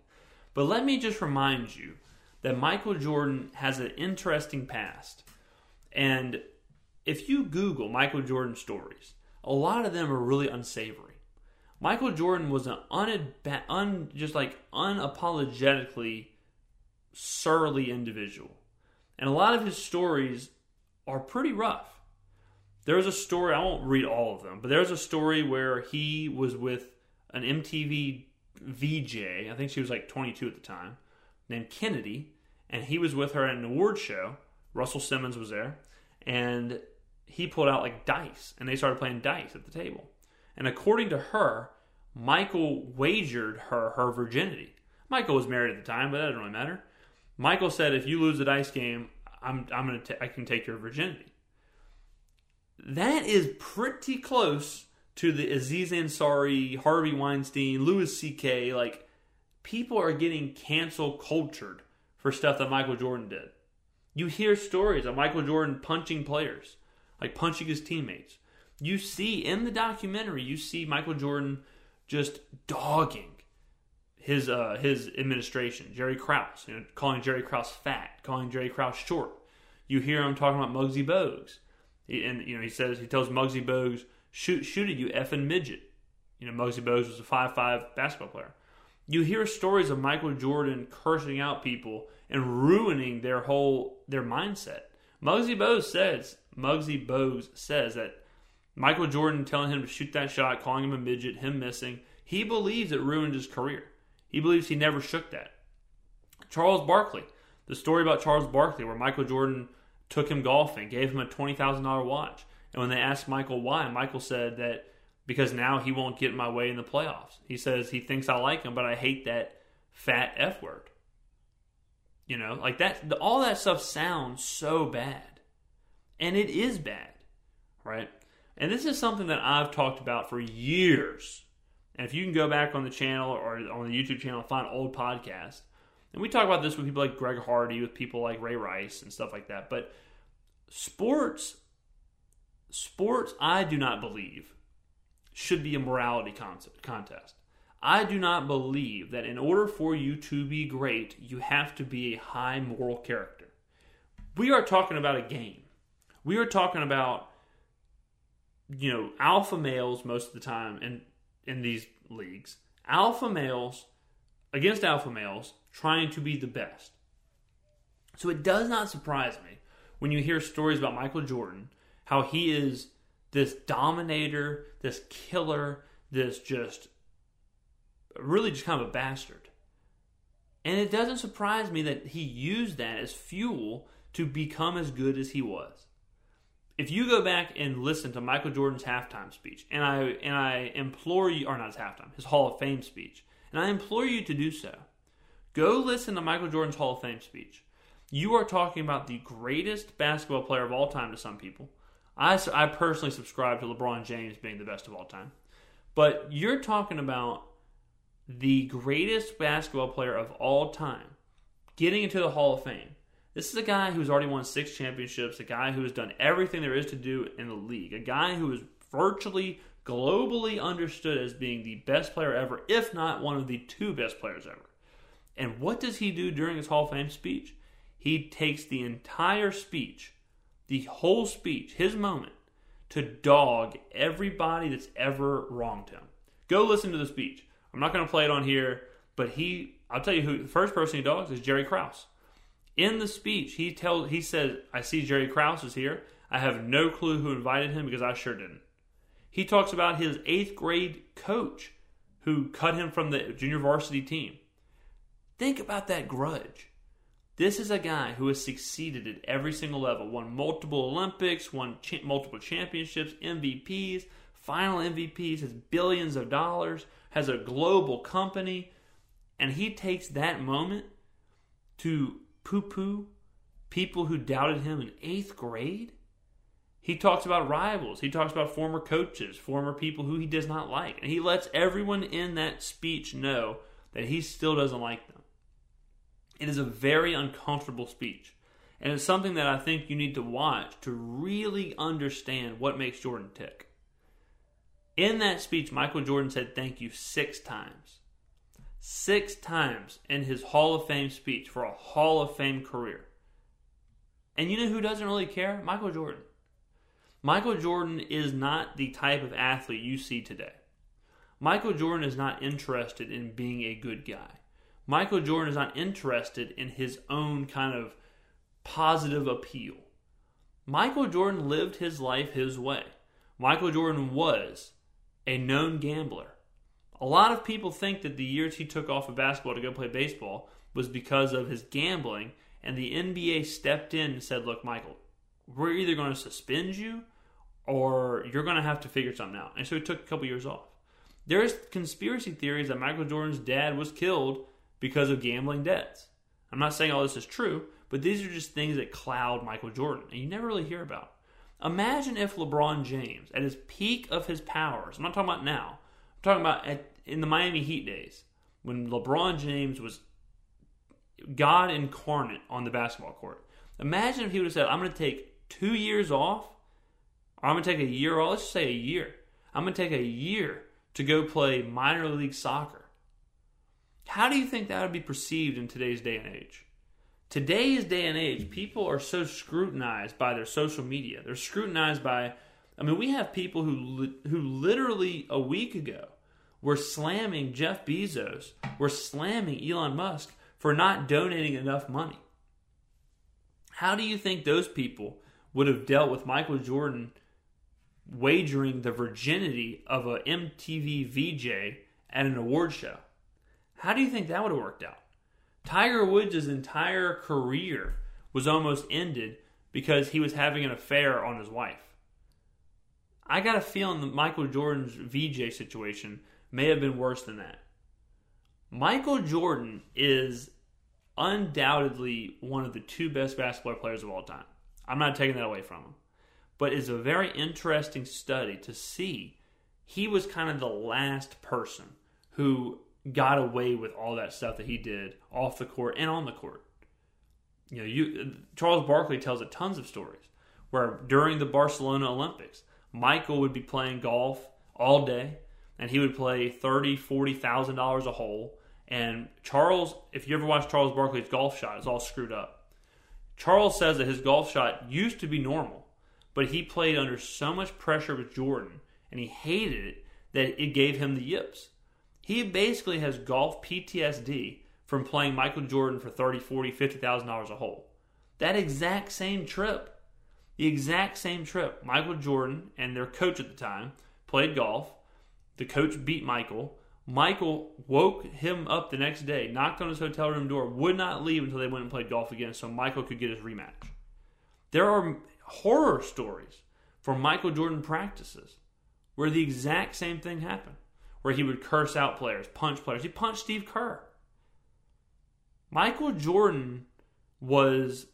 But let me just remind you that Michael Jordan has an interesting past. And if you Google Michael Jordan stories, a lot of them are really unsavory. Michael Jordan was an unapologetically surly individual, and a lot of his stories are pretty rough. There's a story, I won't read all of them, but there's a story where he was with an MTV VJ, I think she was like 22 at the time, named Kennedy, and he was with her at an award show. Russell Simmons was there, and he pulled out like dice, and they started playing dice at the table. And according to her, Michael wagered her virginity. Michael was married at the time, but that didn't really matter. Michael said, "If you lose the dice game, I can take your virginity." That is pretty close to the Aziz Ansari, Harvey Weinstein, Louis C.K. Like, people are getting cancel cultured for stuff that Michael Jordan did. You hear stories of Michael Jordan punching players, like punching his teammates. You see in the documentary, you see Michael Jordan just dogging his administration, Jerry Krause, you know, calling Jerry Krause fat, calling Jerry Krause short, you hear him talking about Muggsy Bogues. He tells Muggsy Bogues, shoot it, you effing midget. Muggsy Bogues was a 5'5" basketball player. You hear stories of Michael Jordan cursing out people and ruining their mindset. Muggsy Bogues says that Michael Jordan telling him to shoot that shot, calling him a midget, him missing, he believes it ruined his career. He believes he never shook that. Charles Barkley, the story about Charles Barkley where Michael Jordan took him golfing, gave him a $20,000 watch. And when they asked Michael why, Michael said that because now he won't get in my way in the playoffs. He says he thinks I like him, but I hate that fat F word. Like that, all that stuff sounds so bad. And it is bad, right? And this is something that I've talked about for years. And if you can go back on the channel or on the YouTube channel and find old podcasts, and we talk about this with people like Greg Hardy, with people like Ray Rice and stuff like that. But sports, I do not believe, should be a morality contest. I do not believe that in order for you to be great, you have to be a high moral character. We are talking about a game. We are talking about, alpha males most of the time in these leagues. Alpha males against alpha males trying to be the best. So it does not surprise me when you hear stories about Michael Jordan, how he is this dominator, this killer, this just really just kind of a bastard. And it doesn't surprise me that he used that as fuel to become as good as he was. If you go back and listen to Michael Jordan's halftime speech, and I implore you, or not his halftime, his Hall of Fame speech, and I implore you to do so. Go listen to Michael Jordan's Hall of Fame speech. You are talking about the greatest basketball player of all time to some people. I personally subscribe to LeBron James being the best of all time. But you're talking about the greatest basketball player of all time getting into the Hall of Fame. This is a guy who's already won 6 championships, a guy who has done everything there is to do in the league, a guy who is virtually, globally understood as being the best player ever, if not one of the 2 best players ever. And what does he do during his Hall of Fame speech? He takes the entire speech, the whole speech, his moment, to dog everybody that's ever wronged him. Go listen to the speech. I'm not going to play it on here, but I'll tell you who the first person he dogs is, Jerry Krause. In the speech, he says, I see Jerry Krause is here. I have no clue who invited him because I sure didn't. He talks about his 8th grade coach who cut him from the junior varsity team. Think about that grudge. This is a guy who has succeeded at every single level, won multiple Olympics, won multiple championships, MVPs, final MVPs, has billions of dollars, has a global company, and he takes that moment to poo-poo people who doubted him in 8th grade? He talks about rivals. He talks about former coaches, former people who he does not like, and he lets everyone in that speech know that he still doesn't like them. It is a very uncomfortable speech. And it's something that I think you need to watch to really understand what makes Jordan tick. In that speech, Michael Jordan said thank you 6 times. 6 times in his Hall of Fame speech for a Hall of Fame career. And you know who doesn't really care? Michael Jordan. Michael Jordan is not the type of athlete you see today. Michael Jordan is not interested in being a good guy. Michael Jordan is not interested in his own kind of positive appeal. Michael Jordan lived his life his way. Michael Jordan was a known gambler. A lot of people think that the years he took off of basketball to go play baseball was because of his gambling, and the NBA stepped in and said, look, Michael, we're either going to suspend you or you're going to have to figure something out. And so he took a couple years off. There's conspiracy theories that Michael Jordan's dad was killed because of gambling debts. I'm not saying all this is true, but these are just things that cloud Michael Jordan, and you never really hear about. Imagine if LeBron James, at his peak of his powers, I'm not talking about now, I'm talking about in the Miami Heat days, when LeBron James was God incarnate on the basketball court. Imagine if he would have said, I'm going to take 2 years off, or I'm going to take a year off, let's just say a year. I'm going to take a year to go play minor league soccer. How do you think that would be perceived in today's day and age? Today's day and age, people are so scrutinized by their social media. They're scrutinized by, I mean, we have people who literally a week ago were slamming Jeff Bezos, were slamming Elon Musk for not donating enough money. How do you think those people would have dealt with Michael Jordan wagering the virginity of a MTV VJ at an award show? How do you think that would have worked out? Tiger Woods' entire career was almost ended because he was having an affair on his wife. I got a feeling that Michael Jordan's VJ situation may have been worse than that. Michael Jordan is undoubtedly one of the two best basketball players of all time. I'm not taking that away from him. But it's a very interesting study to see. He was kind of the last person who got away with all that stuff that he did off the court and on the court. You know, Charles Barkley tells it tons of stories where during the Barcelona Olympics, Michael would be playing golf all day, and he would play $30,000, $40,000 a hole. And Charles, if you ever watch Charles Barkley's golf shot, it's all screwed up. Charles says that his golf shot used to be normal, but he played under so much pressure with Jordan, and he hated it, that it gave him the yips. He basically has golf PTSD from playing Michael Jordan for $30,000, $40,000, $50,000 a hole. That exact same trip. The exact same trip. Michael Jordan and their coach at the time played golf. The coach beat Michael. Michael woke him up the next day, knocked on his hotel room door, would not leave until they went and played golf again so Michael could get his rematch. There are horror stories from Michael Jordan practices where the exact same thing happened, where he would curse out players, punch players. He punched Steve Kerr. Michael Jordan was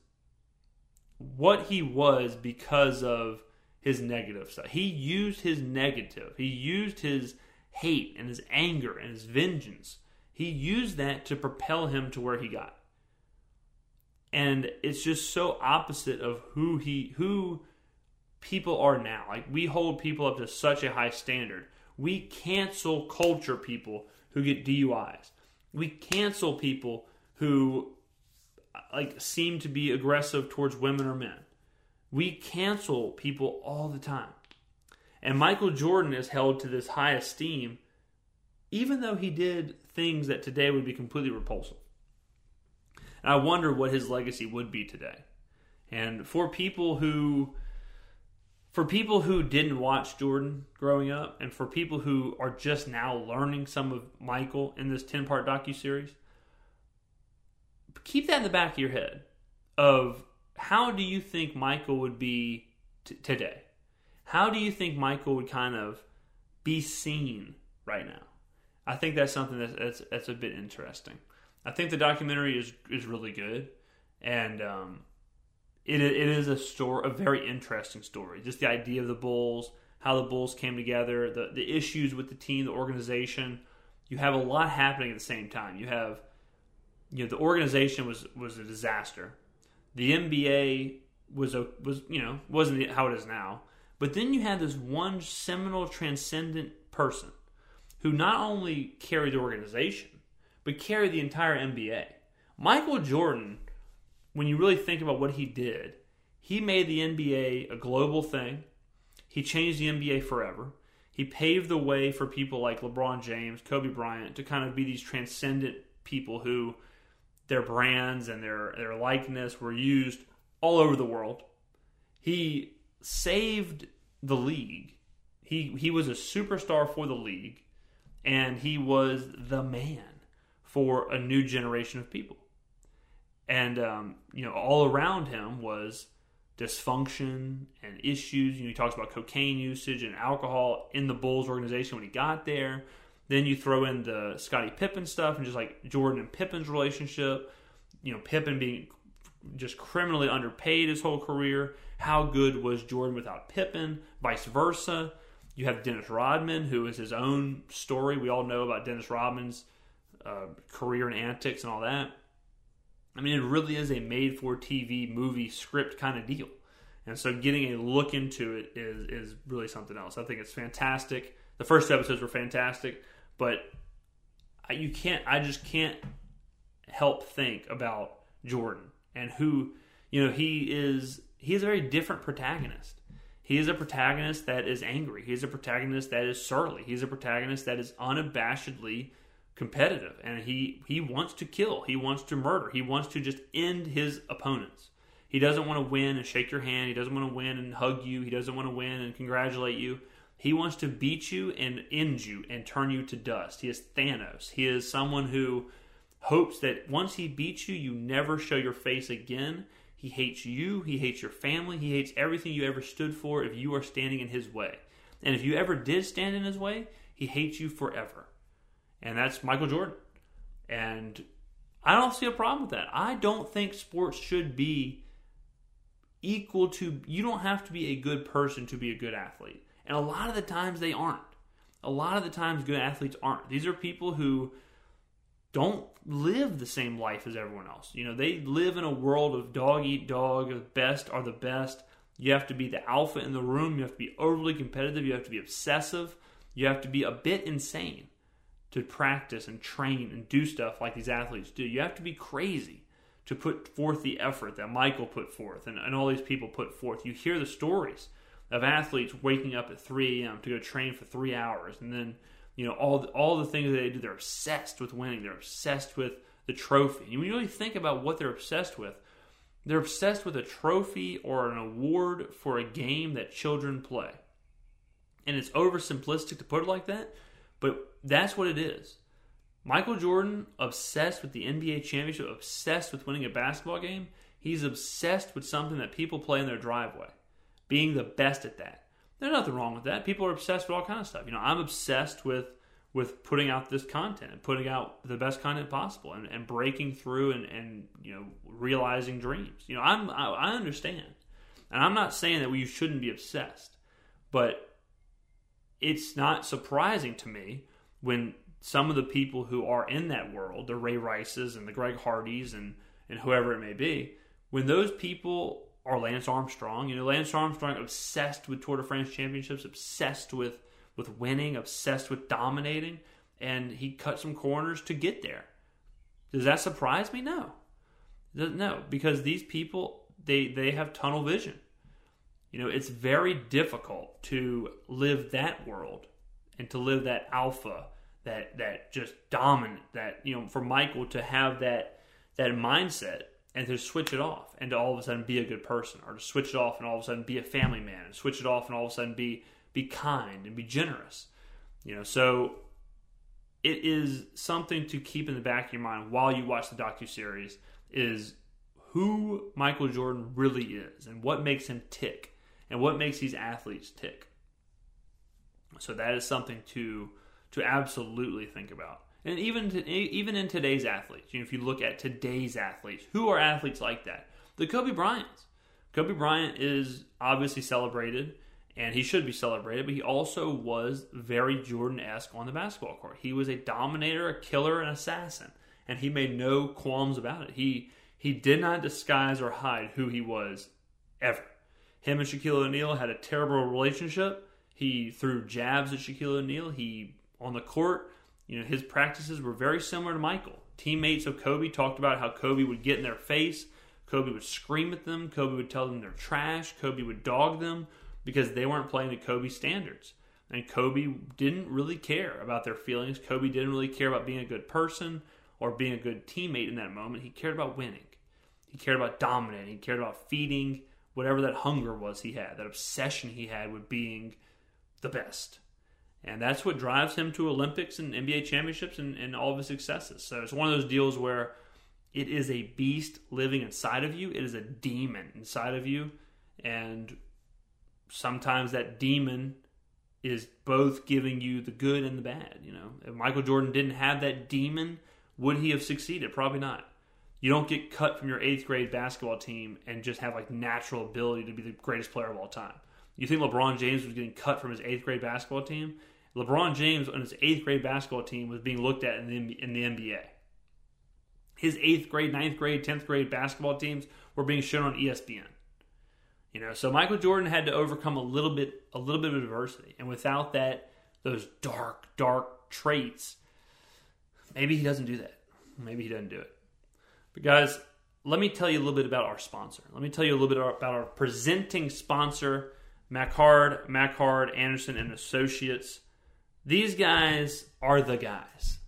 what he was because of his negative stuff. He used his negative. He used his hate and his anger and his vengeance. He used that to propel him to where he got. And it's just so opposite of who people are now. Like, we hold people up to such a high standard. We cancel culture people who get DUIs. We cancel people who seem to be aggressive towards women or men. We cancel people all the time. And Michael Jordan is held to this high esteem, even though he did things that today would be completely repulsive. And I wonder what his legacy would be today. And for people who didn't watch Jordan growing up, and for people who are just now learning some of Michael in this 10-part docuseries, keep that in the back of your head of how do you think Michael would be today? How do you think Michael would kind of be seen right now? I think that's something that's a bit interesting. I think the documentary is really good, and it is a very interesting story. Just the idea of the Bulls, how the Bulls came together, the issues with the team, the organization. You have a lot happening at the same time. You have the organization was a disaster. The NBA was wasn't how it is now. But then you had this one seminal, transcendent person who not only carried the organization, but carried the entire NBA. Michael Jordan, when you really think about what he did, he made the NBA a global thing. He changed the NBA forever. He paved the way for people like LeBron James, Kobe Bryant, to kind of be these transcendent people who their brands and their likeness were used all over the world. He saved the league. He was a superstar for the league, and he was the man for a new generation of people. And all around him was dysfunction and issues. He talks about cocaine usage and alcohol in the Bulls organization when he got there. Then you throw in the Scottie Pippen stuff and just like Jordan and Pippen's relationship. Pippen being just criminally underpaid his whole career. How good was Jordan without Pippen? Vice versa. You have Dennis Rodman, who is his own story. We all know about Dennis Rodman's career and antics and all that. I mean, it really is a made-for-TV movie script kind of deal. And so getting a look into it is really something else. I think it's fantastic. The first episodes were fantastic, but I just can't help think about Jordan and who, you know, he is a very different protagonist. He is a protagonist that is angry. He is a protagonist that is surly. He is a protagonist that is unabashedly competitive, and he wants to kill. He wants to murder. He wants to just end his opponents. He doesn't want to win and shake your hand. He doesn't want to win and hug you. He doesn't want to win and congratulate you. He wants to beat you and end you and turn you to dust. He is Thanos. He is someone who hopes that once he beats you, you never show your face again. He hates you. He hates your family. He hates everything you ever stood for if you are standing in his way. And if you ever did stand in his way, he hates you forever. And that's Michael Jordan. And I don't see a problem with that. I don't think sports should be equal to... You don't have to be a good person to be a good athlete. And a lot of the times they aren't. A lot of the times good athletes aren't. These are people who don't live the same life as everyone else. You know, they live in a world of dog eat dog, the best are the best. You have to be the alpha in the room. You have to be overly competitive. You have to be obsessive. You have to be a bit insane to practice and train and do stuff like these athletes do. You have to be crazy to put forth the effort that Michael put forth and all these people put forth. You hear the stories of athletes waking up at 3 a.m. to go train for 3 hours. And then, you know, all the things that they do, they're obsessed with winning. They're obsessed with the trophy. And when you really think about what they're obsessed with a trophy or an award for a game that children play. And it's oversimplistic to put it like that, but that's what it is. Michael Jordan, obsessed with the NBA championship, obsessed with winning a basketball game. He's obsessed with something that people play in their driveway, being the best at that. There's nothing wrong with that. People are obsessed with all kinds of stuff. You know, I'm obsessed with putting out this content and putting out the best content possible and breaking through and you know, realizing dreams. You know, I understand. And I'm not saying that you shouldn't be obsessed, but it's not surprising to me when some of the people who are in that world, the Ray Rices and the Greg Hardys and whoever it may be, when those people... Or Lance Armstrong. You know, Lance Armstrong obsessed with Tour de France championships, obsessed with winning, obsessed with dominating, and he cut some corners to get there. Does that surprise me? No. No, because these people, they have tunnel vision. You know, it's very difficult to live that world and to live that alpha, that just dominant, that, you know, for Michael to have that mindset, and to switch it off and to all of a sudden be a good person, or to switch it off and all of a sudden be a family man, and switch it off and all of a sudden be kind and be generous. You know, so it is something to keep in the back of your mind while you watch the docuseries, is who Michael Jordan really is and what makes him tick and what makes these athletes tick. So that is something to absolutely think about. And even in today's athletes, you know, if you look at today's athletes, who are athletes like that? The Kobe Bryants. Kobe Bryant is obviously celebrated, and he should be celebrated, but he also was very Jordan-esque on the basketball court. He was a dominator, a killer, an assassin, and he made no qualms about it. He did not disguise or hide who he was ever. Him and Shaquille O'Neal had a terrible relationship. He threw jabs at Shaquille O'Neal. He, on the court... You know, his practices were very similar to Michael. Teammates of Kobe talked about how Kobe would get in their face. Kobe would scream at them. Kobe would tell them they're trash. Kobe would dog them because they weren't playing to Kobe standards. And Kobe didn't really care about their feelings. Kobe didn't really care about being a good person or being a good teammate in that moment. He cared about winning. He cared about dominating. He cared about feeding whatever that hunger was he had, that obsession he had with being the best. And that's what drives him to Olympics and NBA championships and all of his successes. So it's one of those deals where it is a beast living inside of you. It is a demon inside of you. And sometimes that demon is both giving you the good and the bad. You know, if Michael Jordan didn't have that demon, would he have succeeded? Probably not. You don't get cut from your 8th grade basketball team and just have like natural ability to be the greatest player of all time. You think LeBron James was getting cut from his 8th grade basketball team? LeBron James on his 8th grade basketball team was being looked at in the NBA. His 8th grade, 9th grade, 10th grade basketball teams were being shown on ESPN. You know, so Michael Jordan had to overcome a little bit of adversity. And without that, those dark, dark traits, maybe he doesn't do that. Maybe he doesn't do it. But guys, let me tell you a little bit about our sponsor. Let me tell you a little bit about our presenting sponsor, McHard, Anderson and Associates. These guys are the guys.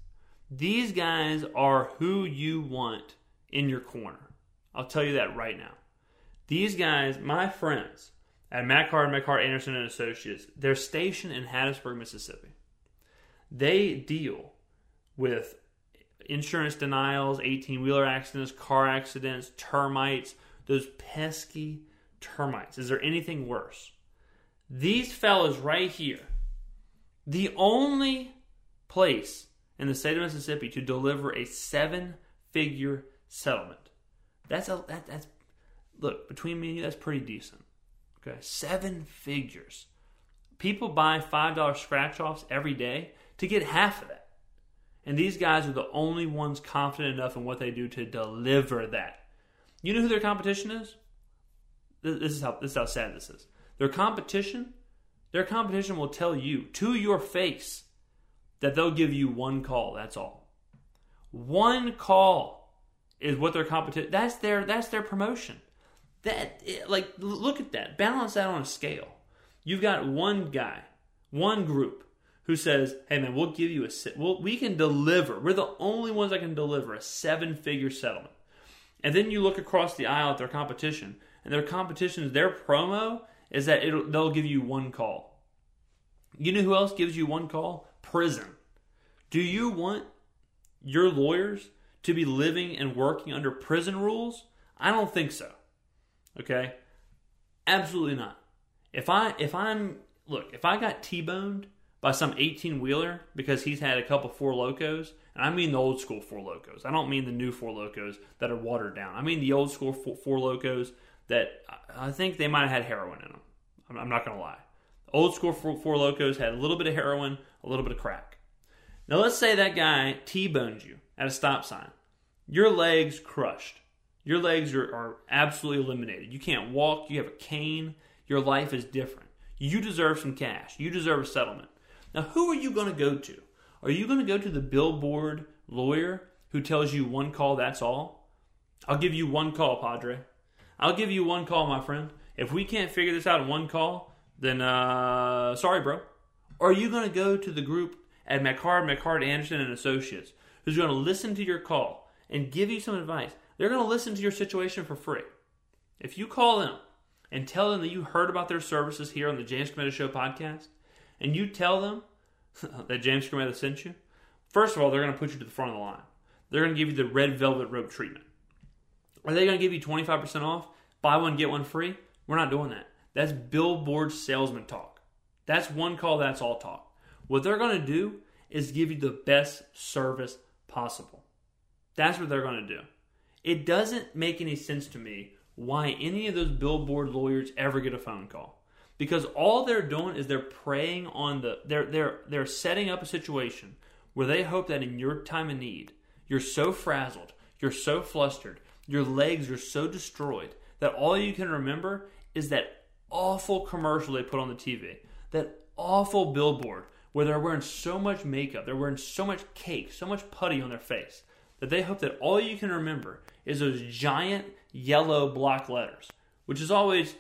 These guys are who you want in your corner. I'll tell you that right now. These guys, my friends at McHard, Anderson and Associates, they're stationed in Hattiesburg, Mississippi. They deal with insurance denials, 18-wheeler accidents, car accidents, termites, those pesky termites. Is there anything worse? These fellas right here, the only place in the state of Mississippi to deliver a seven-figure settlement. That's look, between me and you, that's pretty decent. Okay, seven figures. People buy $5 scratch-offs every day to get half of that. And these guys are the only ones confident enough in what they do to deliver that. You know who their competition is? This is how sad this is. Their competition will tell you to your face that they'll give you one call. That's all. One call is what their competition. That's their promotion. Look at that. Balance that on a scale. You've got one guy, one group, who says, "Hey man, we'll give you we can deliver. We're the only ones that can deliver a seven-figure settlement." And then you look across the aisle at their competition, and their promo is that they'll give you one call. You know who else gives you one call? Prison. Do you want your lawyers to be living and working under prison rules? I don't think so. Okay? Absolutely not. If I got T-boned by some 18-wheeler because he's had a couple Four Locos, and I mean the old school Four Locos. I don't mean the new Four Locos that are watered down. I mean the old school Four Locos that I think they might have had heroin in them. I'm not going to lie. Old school Four Locos had a little bit of heroin, a little bit of crack. Now let's say that guy T-bones you at a stop sign. Your leg's crushed. Your legs are absolutely eliminated. You can't walk. You have a cane. Your life is different. You deserve some cash. You deserve a settlement. Now, who are you going to go to? Are you going to go to the billboard lawyer who tells you one call, that's all? I'll give you one call, Padre. I'll give you one call, my friend. If we can't figure this out in one call, then sorry, bro. Or are you going to go to the group at McHard, Anderson, and Associates who's going to listen to your call and give you some advice? They're going to listen to your situation for free. If you call them and tell them that you heard about their services here on the James Cometa Show podcast, and you tell them that James Cometa sent you, first of all, they're going to put you to the front of the line. They're going to give you the red velvet rope treatment. Are they going to give you 25% off, buy one, get one free? We're not doing that. That's billboard salesman talk. That's one call, that's all talk. What they're going to do is give you the best service possible. That's what they're going to do. It doesn't make any sense to me why any of those billboard lawyers ever get a phone call. Because all they're doing is they're preying on they're setting up a situation where they hope that in your time of need, you're so frazzled, you're so flustered, your legs are so destroyed that all you can remember is that awful commercial they put on the TV, that awful billboard where they're wearing so much makeup, they're wearing so much cake, so much putty on their face, that they hope that all you can remember is those giant yellow block letters, which is always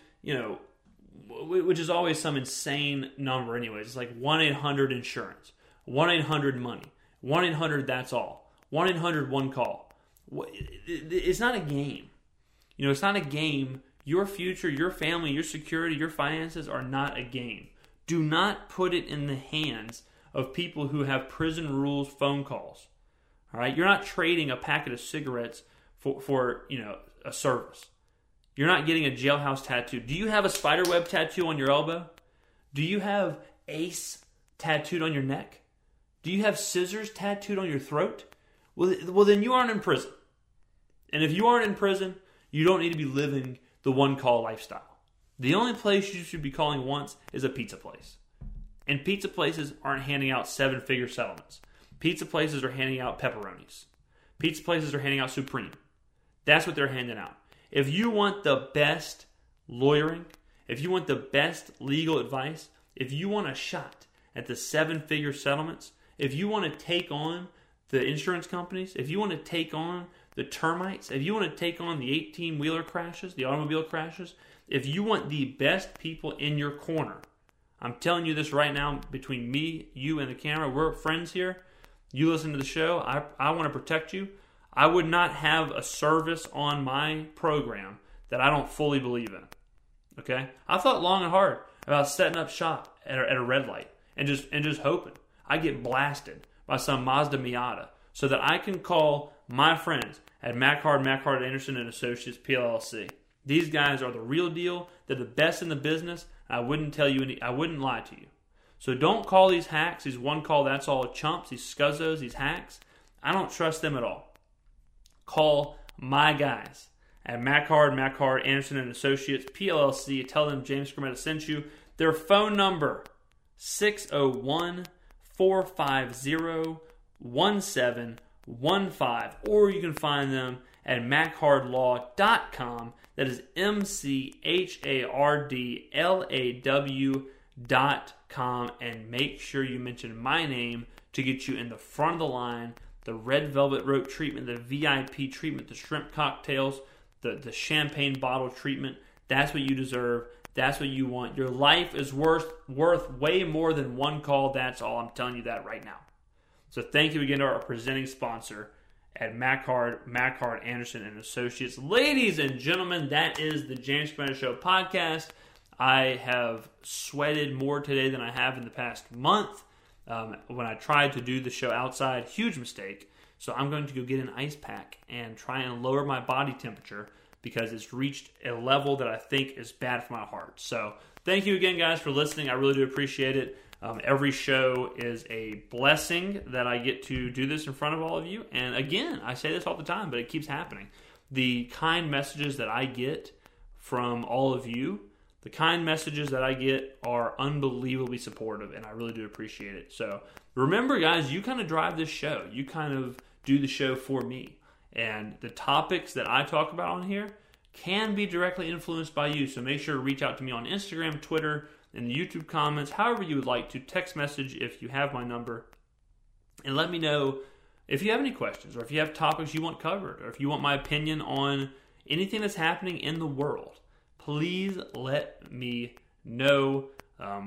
some insane number anyways. It's like 1-800 insurance, 1-800 money, 1-800 that's all, 1-800 one call. It's not a game. It's not a game. Your future, your family, your security, your finances are not a game. Do not put it in the hands of people who have prison rules phone calls. All right? You're not trading a packet of cigarettes for a service. You're not getting a jailhouse tattoo. Do you have a spiderweb tattoo on your elbow? Do you have ace tattooed on your neck? Do you have scissors tattooed on your throat? Well, then you aren't in prison. And if you aren't in prison, you don't need to be living the one-call lifestyle. The only place you should be calling once is a pizza place. And pizza places aren't handing out seven-figure settlements. Pizza places are handing out pepperonis. Pizza places are handing out Supreme. That's what they're handing out. If you want the best lawyering, if you want the best legal advice, if you want a shot at the seven-figure settlements, if you want to take on the insurance companies, if you want to take on the termites, if you want to take on the 18-wheeler crashes, the automobile crashes, if you want the best people in your corner, I'm telling you this right now, between me, you, and the camera, we're friends here. You listen to the show. I want to protect you. I would not have a service on my program that I don't fully believe in. Okay? I thought long and hard about setting up shop at a red light and just hoping I get blasted by some Mazda Miata so that I can call my friends at McHard Anderson and Associates PLLC. These guys are the real deal. They're the best in the business. I wouldn't lie to you. So don't call these hacks, these one call that's all chumps, these scuzzos, these hacks. I don't trust them at all. Call my guys at McHard Anderson and Associates PLLC. Tell them James Cometa sent you. Their phone number 601-450-1715, or you can find them at mchardlaw.com. That is mchardlaw.com, and make sure you mention my name to get you in the front of the line. The red velvet rope treatment, the VIP treatment, the shrimp cocktails, the champagne bottle treatment. That's what you deserve. That's what you want. Your life is worth way more than one call. That's all. I'm telling you that right now. So thank you again to our presenting sponsor at McHard Anderson and Associates. Ladies and gentlemen, that is the James Spinner Show podcast. I have sweated more today than I have in the past month. When I tried to do the show outside, huge mistake. So I'm going to go get an ice pack and try and lower my body temperature because it's reached a level that I think is bad for my heart. So thank you again, guys, for listening. I really do appreciate it. Every show is a blessing that I get to do this in front of all of you. And again, I say this all the time, but it keeps happening. The kind messages that I get from all of you, the kind messages that I get are unbelievably supportive, and I really do appreciate it. So remember, guys, you kind of drive this show. You kind of do the show for me. And the topics that I talk about on here can be directly influenced by you. So make sure to reach out to me on Instagram, Twitter, in the YouTube comments, however you would like to. Text message if you have my number. And let me know if you have any questions or if you have topics you want covered or if you want my opinion on anything that's happening in the world. Please let me know.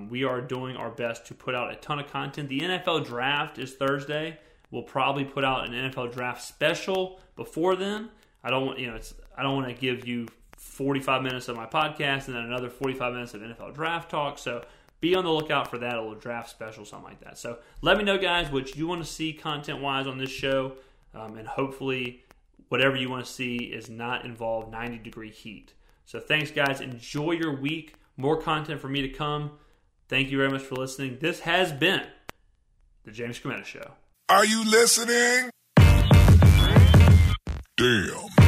We are doing our best to put out a ton of content. The NFL Draft is Thursday. We'll probably put out an NFL Draft special before then. I don't want to give you 45 minutes of my podcast and then another 45 minutes of NFL Draft talk. So be on the lookout for that. A little draft special, something like that. So let me know, guys, what you want to see content-wise on this show, and hopefully whatever you want to see is not involved 90-degree heat. So thanks, guys. Enjoy your week. More content for me to come. Thank you very much for listening. This has been The James Cometa Show. Are you listening? Damn.